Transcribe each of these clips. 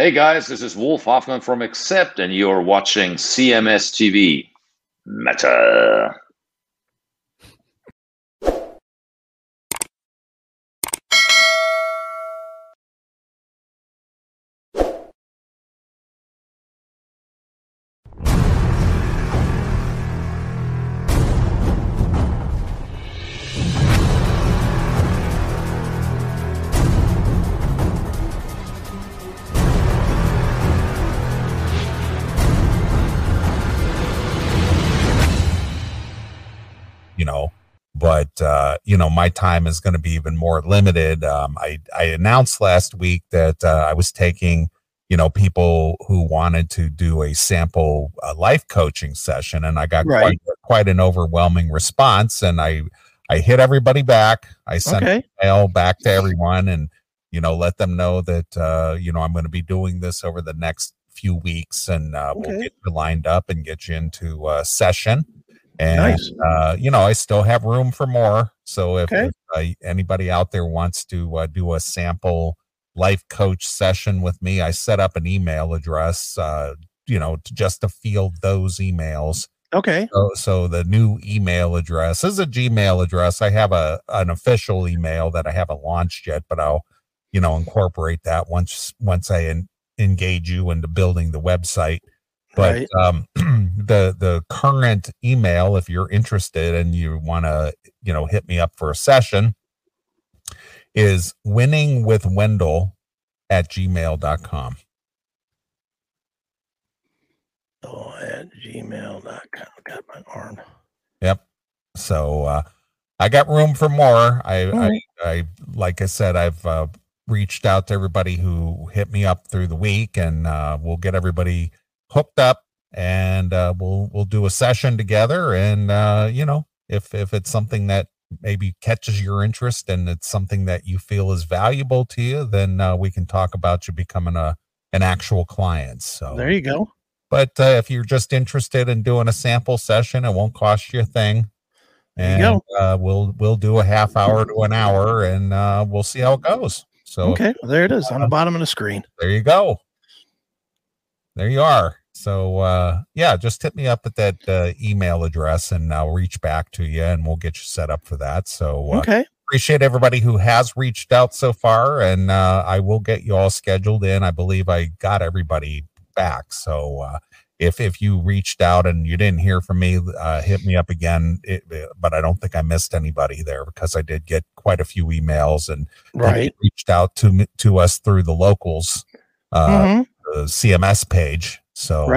Hey guys, this is Wolf Hoffman from Accept, and you're watching CMS TV. Meta. But, my time is going to be even more limited. I announced last week that I was taking, people who wanted to do a sample life coaching session, and I got quite an overwhelming response. And I hit everybody back. I sent an email back to everyone and, let them know that, I'm going to be doing this over the next few weeks, and we'll get you lined up and get you into a session. And, I still have room for more. So if anybody out there wants to do a sample life coach session with me, I set up an email address, just to field those emails. Okay. So the new email address is a Gmail address. I have an official email that I haven't launched yet, but I'll, incorporate that once I engage you into building the website. But the current email, if you're interested and you want to, hit me up for a session, is winningwithwendell@gmail.com. Oh, at gmail.com. Got my arm. Yep. So I got room for more. I like I said, I've reached out to everybody who hit me up through the week, and we'll get everybody hooked up, and we'll do a session together. And if it's something that maybe catches your interest and it's something that you feel is valuable to you, then we can talk about you becoming an actual client. So there you go. But if you're just interested in doing a sample session, it won't cost you a thing. And we'll do a half hour to an hour, and we'll see how it goes. So well, there it is on the bottom of the screen. There you go. There you are. So, just hit me up at that email address, and I'll reach back to you, and we'll get you set up for that. So appreciate everybody who has reached out so far, and I will get you all scheduled in. I believe I got everybody back. So if you reached out and you didn't hear from me, hit me up again. But I don't think I missed anybody there, because I did get quite a few emails and reached out to us through the locals, the CMS page. So,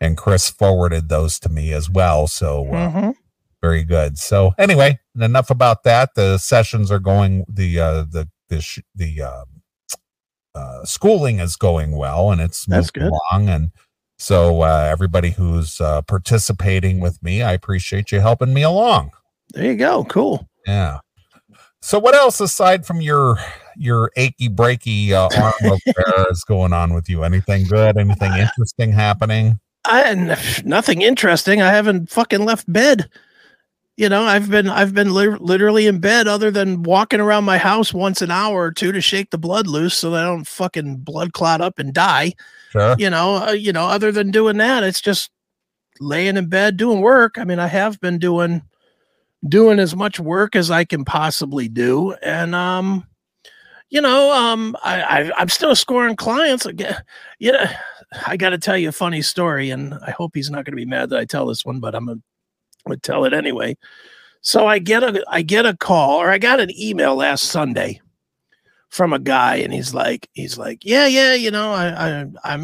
and Chris forwarded those to me as well. So, very good. So anyway, enough about that. The sessions are going, the schooling is going well, and it's moving along. And so, everybody who's, participating with me, I appreciate you helping me along. There you go. Cool. Yeah. So what else, aside from your achy breaky arm over there, is going on with you? Anything good? Anything interesting happening? Nothing interesting. I haven't fucking left bed. I've been literally in bed, other than walking around my house once an hour or two to shake the blood loose so that I don't fucking blood clot up and die. Sure. Other than doing that, it's just laying in bed doing work. I mean, I have been doing as much work as I can possibly do. And, I'm still scoring clients. I got to tell you a funny story, and I hope he's not going to be mad that I tell this one, but I'm going to tell it anyway. So I get a call, or I got an email last Sunday from a guy, and he's like, I'm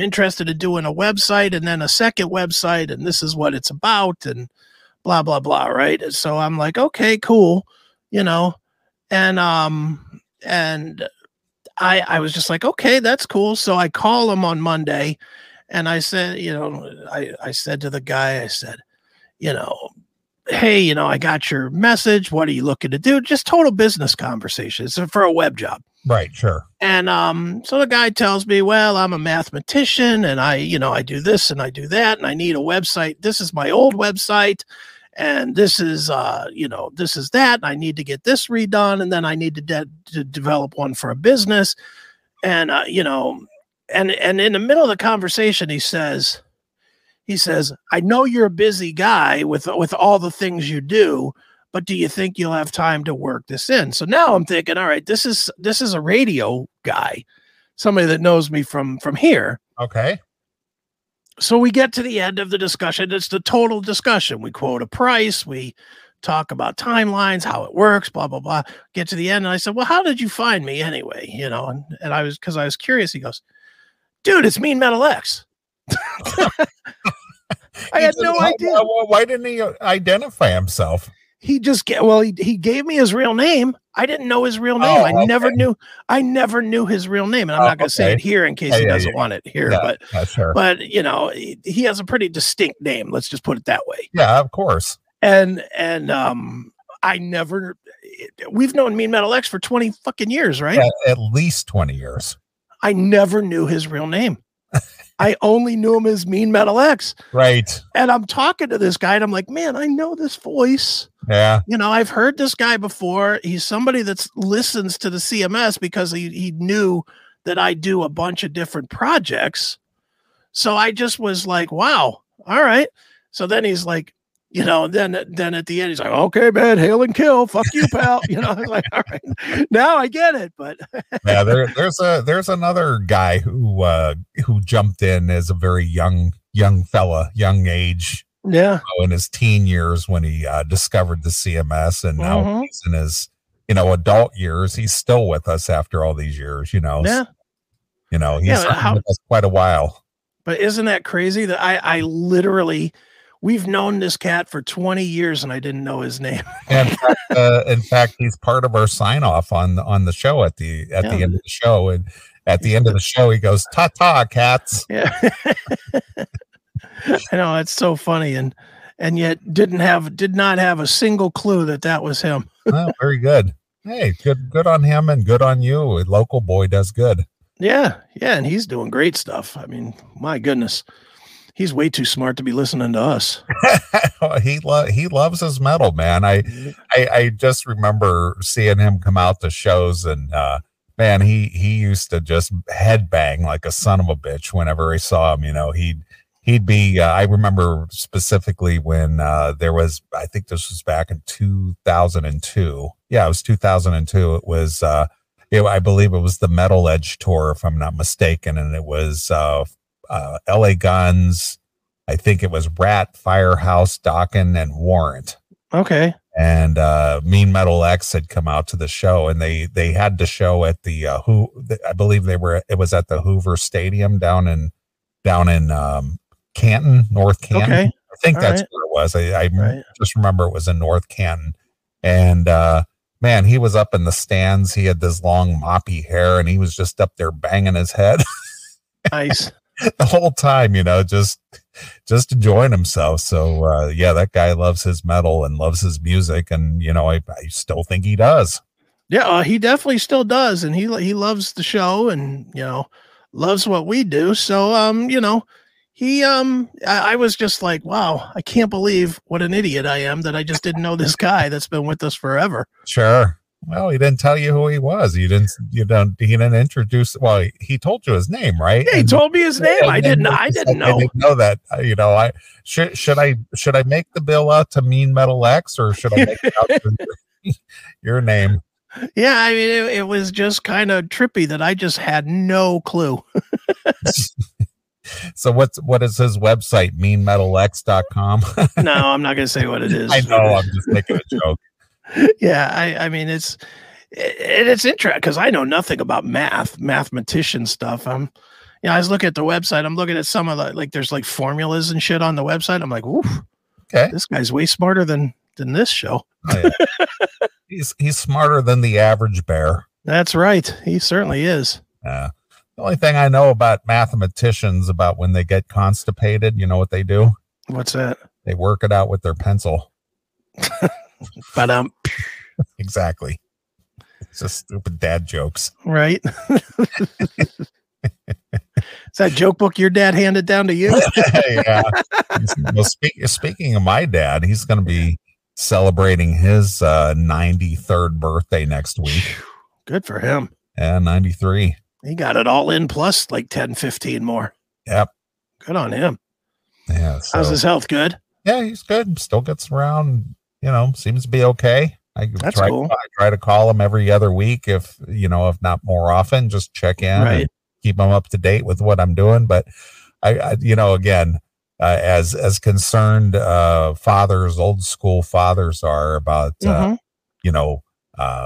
interested in doing a website and then a second website, and this is what it's about, and blah, blah, blah. Right. So I'm like, okay, cool. And I was just like, okay, that's cool. So I call him on Monday, and I said, I said to the guy, hey, I got your message. What are you looking to do? Just total business conversation. It's for a web job. Right. Sure. And, so the guy tells me, well, I'm a mathematician, and I do this and I do that, and I need a website. This is my old website, and this is, this is that, and I need to get this redone, and then I need to develop one for a business. And, And in the middle of the conversation, he says, I know you're a busy guy with all the things you do, but do you think you'll have time to work this in? So now I'm thinking, all right, this is a radio guy, somebody that knows me from here. Okay. So we get to the end of the discussion. It's the total discussion. We quote a price. We talk about timelines, how it works, blah, blah, blah. Get to the end. And I said, well, how did you find me anyway? You know, and I was, because I was curious. He goes, dude, it's Mean Metal X. I had no idea. Why didn't he identify himself? He just he gave me his real name. I didn't know his real name. I never knew his real name. And I'm not going to say it here in case he doesn't want it here. Yeah, but you know, he has a pretty distinct name. Let's just put it that way. Yeah, of course. And we've known Mean Metal X for 20 fucking years, right? At least 20 years. I never knew his real name. I only knew him as Mean Metal X. Right. And I'm talking to this guy and I'm like, man, I know this voice. Yeah. You know, I've heard this guy before. He's somebody that listens to the CMS because he knew that I do a bunch of different projects. So I just was like, wow. All right. So then he's like, you know, then at the end, he's like, okay, man, hail and kill. Fuck you, pal. You know, I was like, all right, now I get it. But yeah, there's another guy who jumped in as a very young fella, young age. Yeah. You know, in his teen years when he discovered the CMS, and now he's in his, you know, adult years. He's still with us after all these years, you know. Yeah. So, you know, he's with us quite a while. But isn't that crazy that I literally... We've known this cat for 20 years, and I didn't know his name. In fact, he's part of our sign off on the show at the end of the show. And at the end of the show, he goes, "Ta-ta, cats." Yeah. I know, it's so funny, and yet did not have a single clue that was him. Oh, very good. Hey, good on him, and good on you. A local boy does good. Yeah, and he's doing great stuff. I mean, my goodness. He's way too smart to be listening to us. He loves his metal, man. I just remember seeing him come out to shows, and man, he used to just headbang like a son of a bitch whenever I saw him. You know, he'd be. I remember specifically when there was. I think this was back in 2002. Yeah, it was 2002. It was. I believe it was the Metal Edge tour, if I'm not mistaken, and it was. LA Guns, I think it was Rat, Firehouse, Dokken, and Warrant. Okay. And Mean Metal X had come out to the show, and they had the show at the I believe it was at the Hoover Stadium down in Canton, North Canton. Okay. I think that's where it was. I just remember it was in North Canton, and man, he was up in the stands. He had this long moppy hair, and he was just up there banging his head. Nice. The whole time, you know, just enjoying himself. So yeah, that guy loves his metal and loves his music, and you know, I still think he does. Yeah, he definitely still does, and he loves the show, and you know, loves what we do. So you know, he I was just like, wow, I can't believe what an idiot I am that I just didn't know this guy that's been with us forever. Sure. Well, he didn't tell you who he was. He didn't introduce. Well, he told you his name, right? Yeah, he told me his name. I didn't know. I didn't know that. You know, I should I make the bill out to Mean Metal X, or should I make it out to your name? Yeah, I mean, it was just kind of trippy that I just had no clue. So what is his website? MeanMetalX.com. No, I'm not going to say what it is. I know. I'm just making a joke. Yeah, I mean, it's interesting because I know nothing about mathematician stuff. You know, I was looking at the website. I'm looking at some of the, like, there's like formulas and shit on the website. I'm like, oof, okay, this guy's way smarter than this show. Oh, yeah. He's smarter than the average bear. That's right. He certainly is. Yeah. The only thing I know about mathematicians about when they get constipated, you know what they do? What's that? They work it out with their pencil. But exactly. It's just stupid dad jokes, right? Is that joke book your dad handed down to you? Yeah. Well, speaking of my dad, he's going to be celebrating his 93rd birthday next week. Good for him. Yeah, 93. He got it all in plus like 10, 15 more. Yep. Good on him. Yeah. So, how's his health? Good? Yeah, he's good. Still gets around, you know, seems to be okay. I try to call him every other week if, you know, if not more often, just check in and keep him up to date with what I'm doing. But I you know, again, as concerned fathers, old school fathers are about, you know,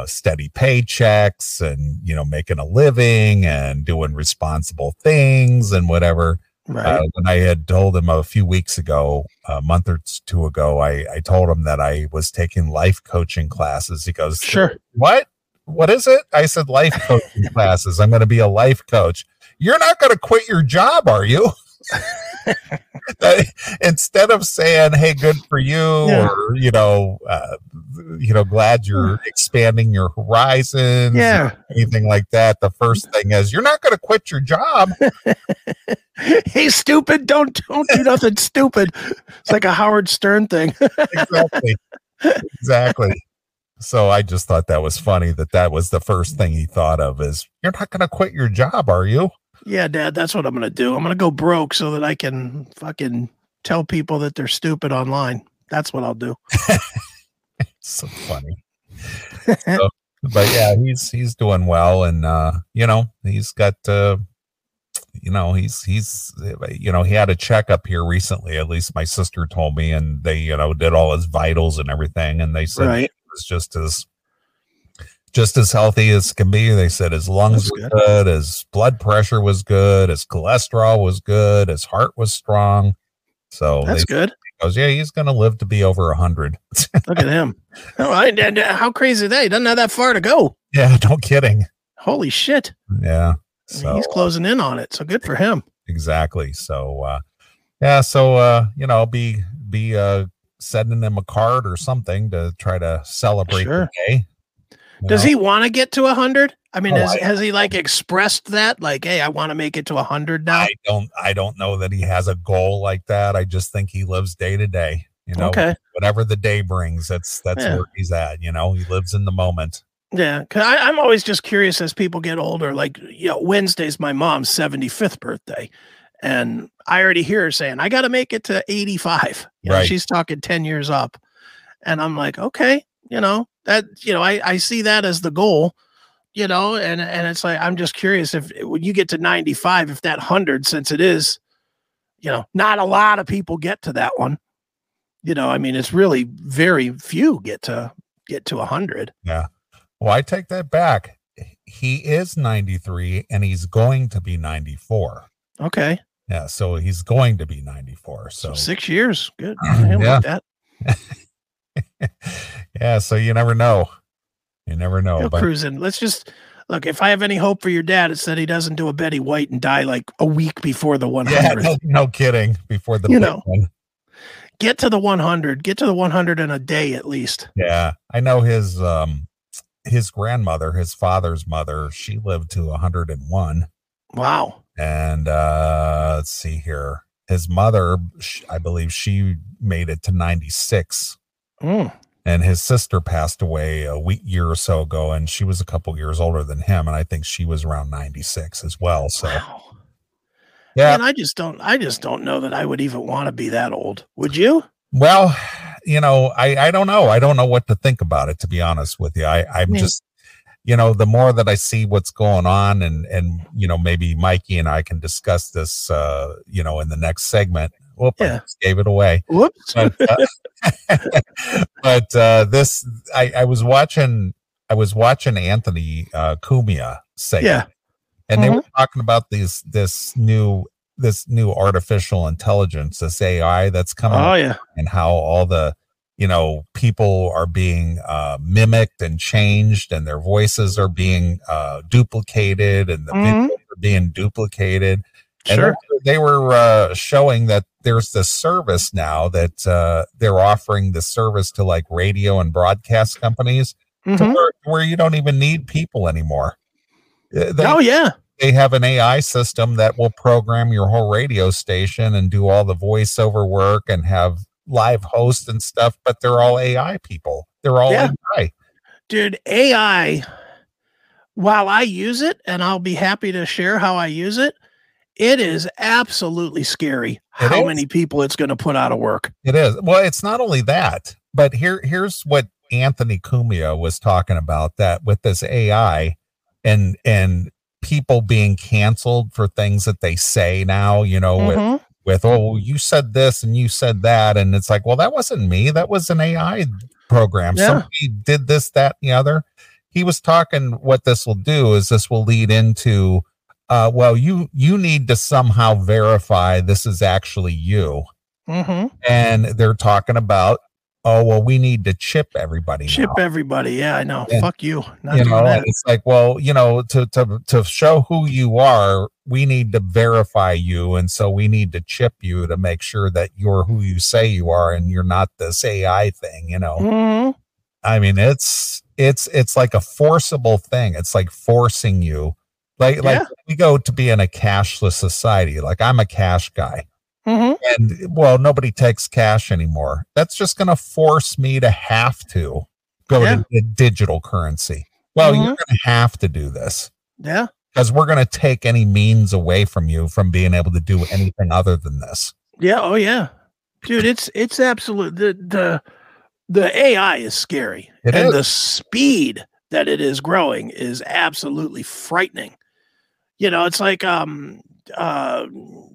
steady paychecks and, you know, making a living and doing responsible things and whatever. Right. When I had told him a few weeks ago, a month or two ago, I told him that I was taking life coaching classes. He goes, sure. What? What is it? I said, life coaching classes. I'm going to be a life coach. You're not going to quit your job, are you? Instead of saying, hey, good for you, or, you know, glad you're expanding your horizons, anything like that. The first thing is, you're not going to quit your job. Hey, stupid. Don't do nothing stupid. It's like a Howard Stern thing. Exactly. Exactly. So I just thought that was funny that that was the first thing he thought of is, you're not going to quit your job, are you? Yeah, Dad, that's what I'm going to do. I'm going to go broke so that I can fucking tell people that they're stupid online. That's what I'll do. So funny. So, but yeah, he's doing well. And, you know, he's got, you know, he's, you know, he had a checkup here recently. At least my sister told me, and they, you know, did all his vitals and everything. And they said it was just as healthy as can be. They said his lungs were good, his blood pressure was good, his cholesterol was good, his heart was strong. So that's good. He goes, yeah, he's going to live to be over 100. Look at him. All right. And how crazy is that? He doesn't have that far to go. Yeah, no kidding. Holy shit. Yeah. So, I mean, he's closing in on it. So good for him. Exactly. So, yeah. So, you know, be sending him a card or something to try to celebrate the day. Does he want to get to 100? I mean, has he like expressed that? Like, hey, I want to make it to 100 now. I don't know that he has a goal like that. I just think he lives day to day, you know, whatever the day brings, that's where he's at. You know, he lives in the moment. Yeah. 'Cause I'm always just curious as people get older, like, you know, Wednesday's my mom's 75th birthday. And I already hear her saying, I got to make it to 85. You know, she's talking 10 years up. And I'm like, okay, you know, that, you know, I see that as the goal, you know, and it's like, I'm just curious if when you get to 95, if that 100, since it is, you know, not a lot of people get to that one, you know, I mean, it's really very few get to 100. Yeah. Well, I take that back. He is 93 and he's going to be 94. Okay. Yeah. So he's going to be 94. So 6 years. Good. I like that. Yeah, so you never know. You never know. He'll cruise in. Let's just look. If I have any hope for your dad, it's that he doesn't do a Betty White and die like a week before the 100. Yeah, no kidding. Before the get to the 100. Get to the 100 in a day at least. Yeah, I know his grandmother, his father's mother, she lived to 101. Wow. And let's see here. His mother, I believe, she made it to 96. And his sister passed away a year or so ago, and she was a couple years older than him, and I think she was around 96 as well. So, yeah, and I just don't know that I would even want to be that old. Would you? Well, you know, I don't know. I don't know what to think about it, to be honest with you. I'm just, you know, the more that I see what's going on, and you know, maybe Mikey and I can discuss this, you know, in the next segment. Whoops, I just gave it away. Whoops. But this, I was watching Anthony Kumia say, and they were talking about this new artificial intelligence, this AI that's coming, and how all the, you know, people are being mimicked and changed, and their voices are being duplicated, and the videos are being duplicated. And they were showing that there's this service now that they're offering the service to like radio and broadcast companies to where you don't even need people anymore. They have an AI system that will program your whole radio station and do all the voiceover work and have live hosts and stuff, but they're all AI people. They're all AI. Dude, AI while I use it, and I'll be happy to share how I use it, it is absolutely scary how many people it's going to put out of work. It is. Well, it's not only that, but here's what Anthony Kumia was talking about, that with this AI and people being canceled for things that they say now, you know, with, oh, you said this and you said that. And it's like, well, that wasn't me. That was an AI program. Yeah. Somebody did this, that, and the other. He was talking, what this will do is this will lead into, well, you need to somehow verify this is actually you. And they're talking about, oh, well, we need to chip everybody. Chip everybody now. Yeah, I know. And, fuck you. Not, you know, that. It's like, well, you know, to show who you are, we need to verify you. And so we need to chip you to make sure that you're who you say you are and you're not this AI thing, you know? I mean, it's like a forcible thing. It's like forcing you. Like we go to be in a cashless society. Like, I'm a cash guy. And, well, nobody takes cash anymore. That's just going to force me to have to go to the digital currency. Well, you're going to have to do this. Yeah. Because we're going to take any means away from you from being able to do anything other than this. Yeah. Oh, yeah. Dude, it's absolute. The AI is scary. And the speed that it is growing is absolutely frightening. You know, it's like,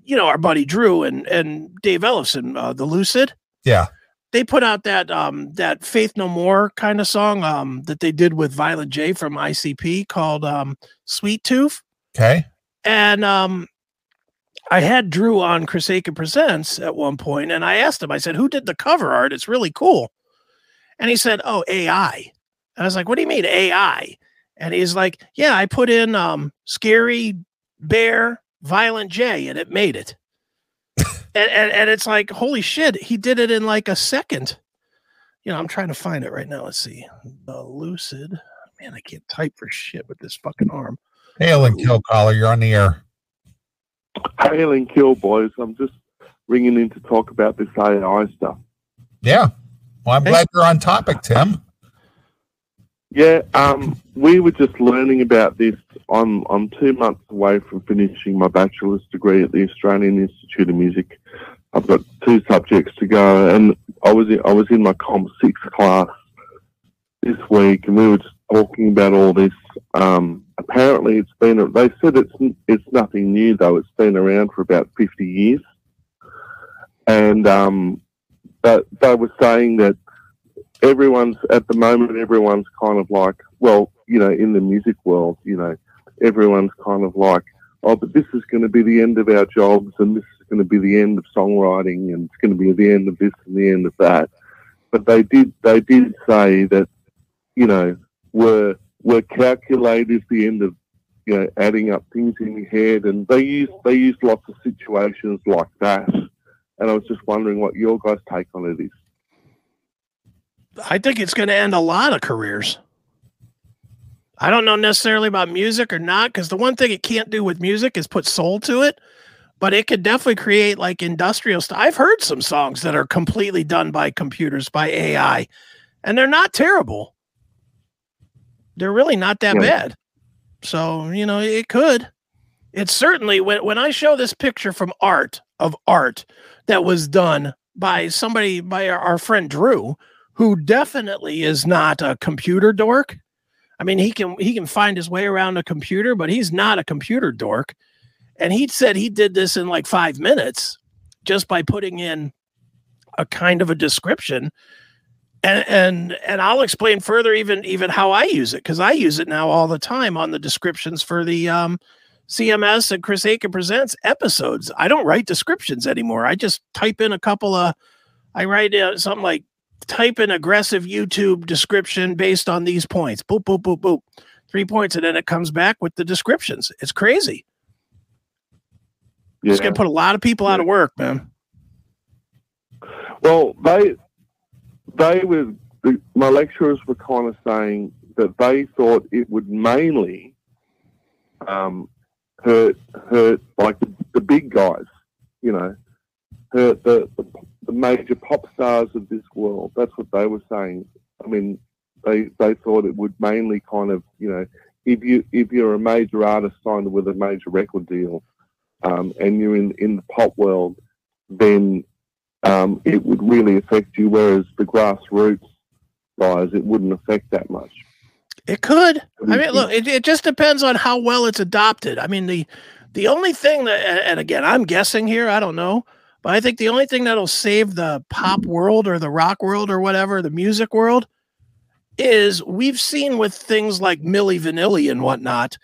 you know, our buddy Drew and Dave Ellison, The Lucid. Yeah. They put out that, that Faith No More kind of song, that they did with Violent J from ICP called, Sweet Tooth. Okay. And, I had Drew on Chris Aiken Presents at one point, and I asked him, I said, who did the cover art? It's really cool. And he said, oh, AI. And I was like, what do you mean AI? And he's like, yeah, I put in, Scary Bear, Violent J, and it made it. and it's like, holy shit, he did it in like a second. You know, I'm trying to find it right now. Let's see. The Lucid. Man, I can't type for shit with this fucking arm. Hail and kill, caller. You're on the air. Hail and kill, boys. I'm just ringing in to talk about this AI stuff. Yeah. Well, I'm glad you're on topic, Tim. Yeah, we were just learning about this. I'm 2 months away from finishing my bachelor's degree at the Australian Institute of Music. I've got 2 subjects to go, and I was in my Comp 6 class this week, and we were just talking about all this. Apparently, it's been. They said it's nothing new though. It's been around for about 50 years, and but they were saying that. Everyone's kind of like, well, you know, in the music world, you know, everyone's kind of like, oh, but this is going to be the end of our jobs, and this is going to be the end of songwriting, and it's going to be the end of this and the end of that. But they did say that, you know, we're calculated the end of, you know, adding up things in your head, and they used lots of situations like that. And I was just wondering what your guys' take on it is. I think it's going to end a lot of careers. I don't know necessarily about music or not, because the one thing it can't do with music is put soul to it, but it could definitely create like industrial stuff. I've heard some songs that are completely done by computers, by AI, and they're not terrible. They're really not that bad. So, you know, it could. It's certainly, when I show this picture from art that was done by somebody, by our friend Drew, who definitely is not a computer dork. I mean, he can find his way around a computer, but he's not a computer dork. And he said he did this in like 5 minutes just by putting in a kind of a description. And I'll explain further even how I use it, because I use it now all the time on the descriptions for the CMS and Chris Aiken Presents episodes. I don't write descriptions anymore. I just type in a couple of, I write something like, type in aggressive YouTube description based on these points. Boop, boop, boop, boop. 3 points, and then it comes back with the descriptions. It's crazy. Yeah. It's going to put a lot of people out of work, man. Well, my lecturers were kind of saying that they thought it would mainly hurt like the big guys, you know, hurt the major pop stars of this world. That's what they were saying. I mean, they thought it would mainly kind of, you know, if you're a major artist signed with a major record deal, and you're in the pop world, then it would really affect you. Whereas the grassroots guys, it wouldn't affect that much. It could. I mean, look, it just depends on how well it's adopted. I mean, the only thing that, and again, I'm guessing here, I don't know, but I think the only thing that'll save the pop world or the rock world or whatever, the music world, is we've seen with things like Milli Vanilli and whatnot,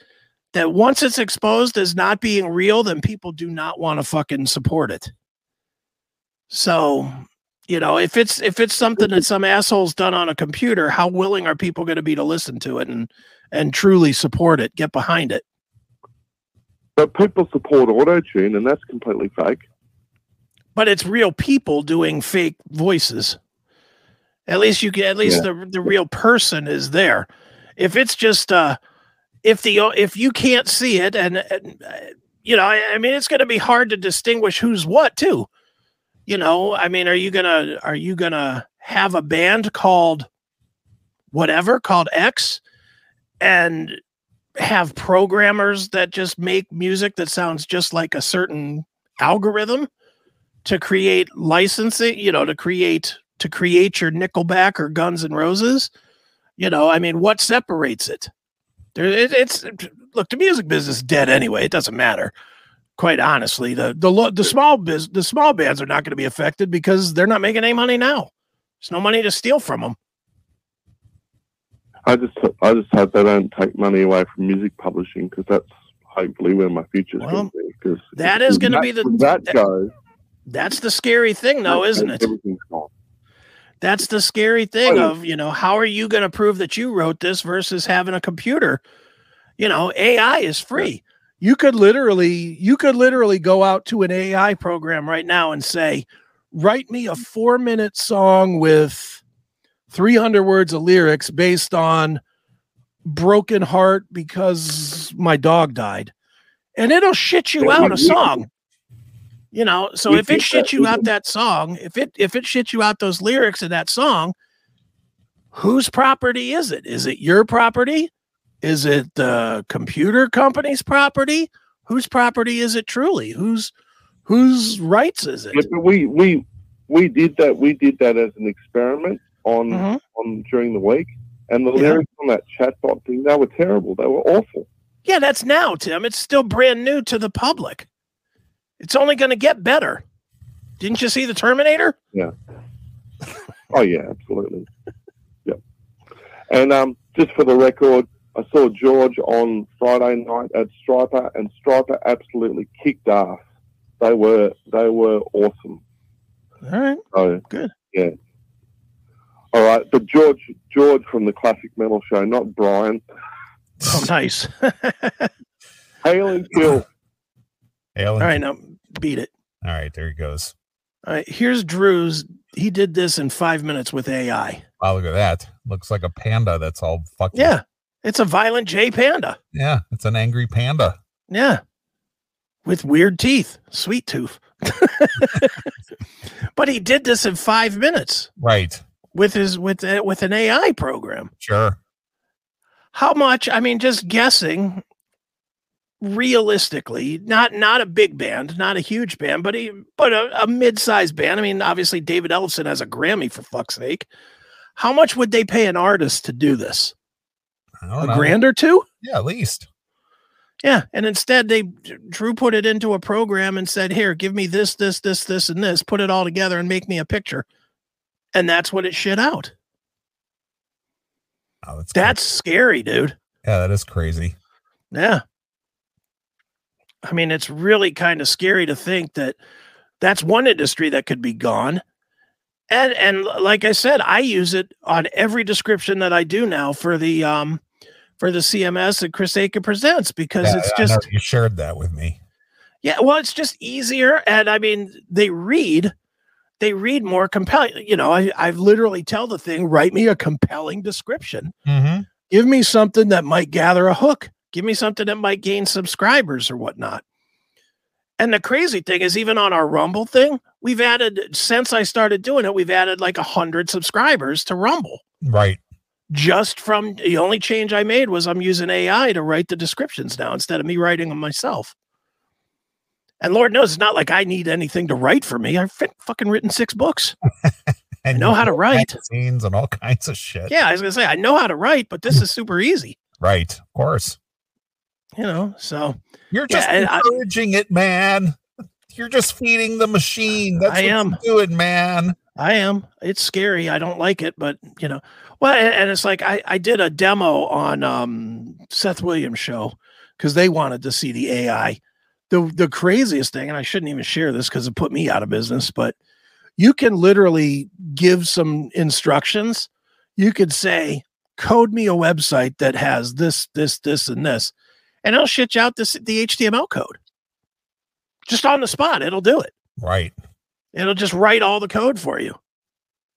that once it's exposed as not being real, then people do not want to fucking support it. So, you know, if it's something that some asshole's done on a computer, how willing are people going to be to listen to it and truly support it, get behind it? But people support auto-tune, and that's completely fake. But it's real people doing fake voices. At least you can. At least the real person is there. If it's just if you can't see it, and you know, I mean, it's going to be hard to distinguish who's what too. You know, I mean, are you gonna have a band called X and have programmers that just make music that sounds just like a certain algorithm to create licensing, you know, to create your Nickelback or Guns N' Roses? You know, I mean, what separates it? Look, the music business is dead anyway. It doesn't matter. Quite honestly, the small bands are not going to be affected because they're not making any money now. There's no money to steal from them. I just hope they don't take money away from music publishing, because that's hopefully where my future's going to be. Because that is going to be that's the scary thing, though, isn't it? Everything's gone. That's the scary thing of, you know, how are you going to prove that you wrote this versus having a computer? You know, AI is free. You could literally go out to an AI program right now and say, write me a 4-minute song with 300 words of lyrics based on broken heart because my dog died. And it'll shit you out a song. You know, so if it shits you out that song, if it shits you out those lyrics in that song, whose property is it? Is it your property? Is it the computer company's property? Whose property is it truly? Whose rights is it? But we did that. We did that as an experiment on during the week, and the lyrics on that chatbot thing, they were terrible. They were awful. Yeah, that's now, Tim. It's still brand new to the public. It's only going to get better. Didn't you see The Terminator? Yeah. Oh yeah, absolutely. Yep. And just for the record, I saw George on Friday night at Striper, and Striper absolutely kicked ass. They were awesome. All right. So, good. Yeah. All right, but George from the Classic Metal Show, not Brian. Oh, nice. Hail and kill. All right, now beat it. All right, there he goes. All right, here's Drew's. He did this in 5 minutes with AI. Wow, look at that. Looks like a panda that's all fucking. Yeah, it's a Violent J panda. Yeah, it's an angry panda. Yeah, with weird teeth. Sweet Tooth. But he did this in 5 minutes. Right. With an AI program. Sure. How much, I mean, just guessing, realistically, not a big band, not a huge band, but a mid-sized band. I mean, obviously David Ellison has a Grammy, for fuck's sake. How much would they pay an artist to do this? I don't know. Grand or two? Yeah, at least. Yeah. And instead Drew put it into a program and said, here, give me this, this, this, this, and this, put it all together and make me a picture. And that's what it shit out. Oh, that's scary, dude. Yeah, that is crazy. Yeah. I mean, it's really kind of scary to think that that's one industry that could be gone. And like I said, I use it on every description that I do now for the CMS that Chris Aiken Presents, because it's just, you shared that with me. Yeah. Well, it's just easier. And I mean, they read more compelling, you know, I literally tell the thing, write me a compelling description. Mm-hmm. Give me something that might gather a hook. Give me something that might gain subscribers or whatnot. And the crazy thing is, even on our Rumble thing, we've added, since I started doing it, we've added like 100 subscribers to Rumble. Right. just from the only change I made was I'm using AI to write the descriptions now instead of me writing them myself. And Lord knows it's not like I need anything to write for me. I've fucking written 6 books. I know how to write. Magazines and all kinds of shit. Yeah, I was going to say, I know how to write, but this is super easy. Right, of course. You know, so. You're just encouraging it, man. You're just feeding the machine. That's what you're doing, man. I am. It's scary. I don't like it, but, you know. Well, and it's like I did a demo on Seth Williams' show because they wanted to see the AI. The craziest thing, and I shouldn't even share this because it put me out of business, but you can literally give some instructions. You could say, code me a website that has this, this, this, and this, and I'll shit you out the HTML code. Just on the spot, it'll do it. Right. It'll just write all the code for you.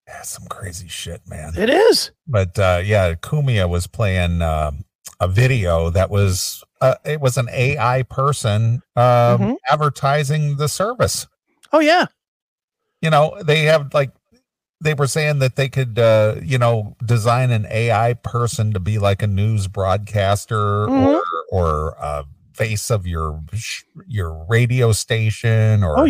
Yeah, some crazy shit, man. It is. But yeah, Kumia was playing a video that was, it was an AI person advertising the service. Oh, yeah. You know, they have like, they were saying that they could, you know, design an AI person to be like a news broadcaster or face of your radio station or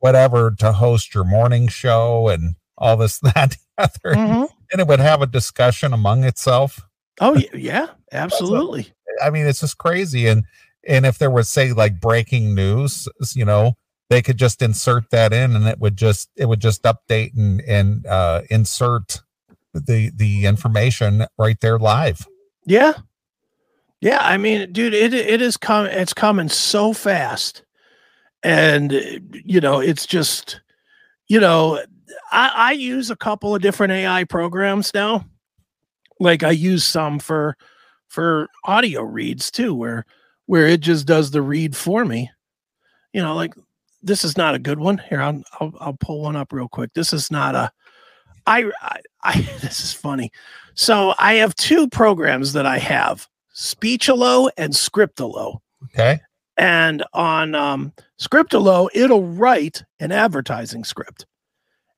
whatever to host your morning show and all this, that, and the other. And it would have a discussion among itself. Oh yeah, absolutely. I mean, it's just crazy. And if there was, say, like breaking news, you know, they could just insert that in, and it would just update and insert the information right there live. Yeah, yeah. I mean, dude, it's coming so fast, and you know, it's just, you know, I use a couple of different AI programs now. Like I use some for audio reads too, where it just does the read for me. You know, like. This is not a good one. Here, I'll pull one up real quick. This is not a. This is funny. So I have 2 programs that I have: Speechelo and Scriptelo. Okay. And on Scriptelo, it'll write an advertising script,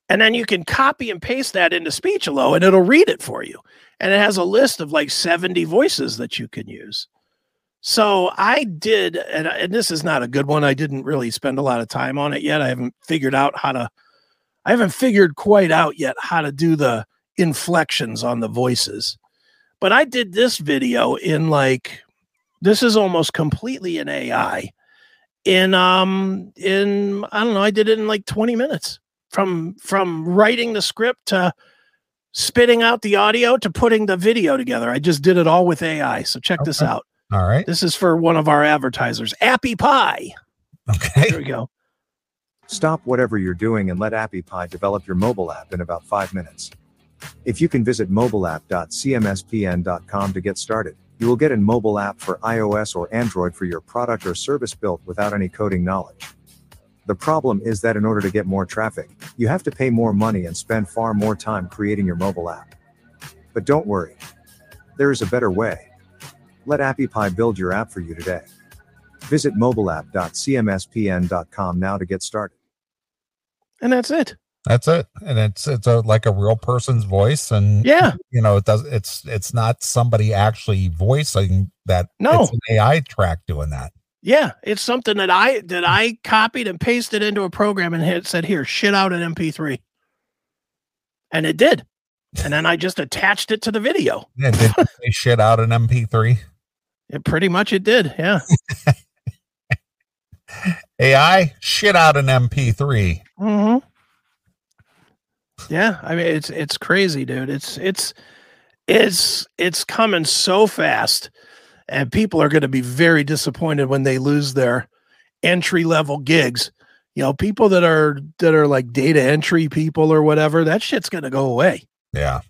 and then you can copy and paste that into Speechelo, and it'll read it for you. And it has a list of like 70 voices that you can use. So I did, and this is not a good one. I didn't really spend a lot of time on it yet. I haven't figured quite out yet how to do the inflections on the voices. But I did this video in like, this is almost completely an AI. I don't know, I did it in like 20 minutes from writing the script to spitting out the audio to putting the video together. I just did it all with AI. So check this out. All right. This is for one of our advertisers, Appy Pie. Okay. Here we go. Stop whatever you're doing and let Appy Pie develop your mobile app in about 5 minutes. If you can visit mobileapp.cmspn.com to get started, you will get a mobile app for iOS or Android for your product or service built without any coding knowledge. The problem is that in order to get more traffic, you have to pay more money and spend far more time creating your mobile app. But don't worry. There is a better way. Let Appy Pie build your app for you today. Visit mobileapp.cmspn.com now to get started. And that's it. That's it. And it's like a real person's voice, and yeah, you know, it's not somebody actually voicing that. No, it's an AI track doing that. Yeah, it's something that I copied and pasted into a program and said, "Here, shit out an MP3," and it did. And then I just attached it to the video. Yeah, did they shit out an MP3? It pretty much it did, yeah. AI shit out an MP3. Yeah, I mean it's crazy, dude. It's coming so fast, and people are going to be very disappointed when they lose their entry level gigs. You know, people that are like data entry people or whatever. That shit's going to go away. Yeah.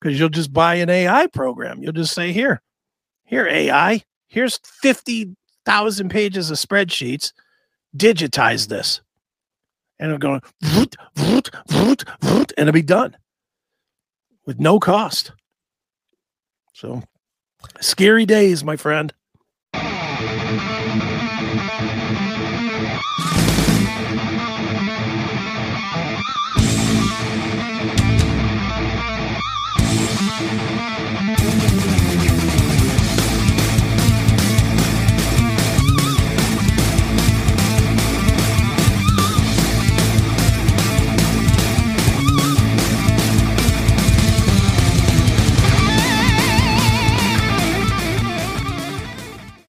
Because you'll just buy an AI program. You'll just say, here, AI, here's 50,000 pages of spreadsheets. Digitize this. And it'll go, vroot, vroot, vroot, vroot, and it'll be done with no cost. So scary days, my friend.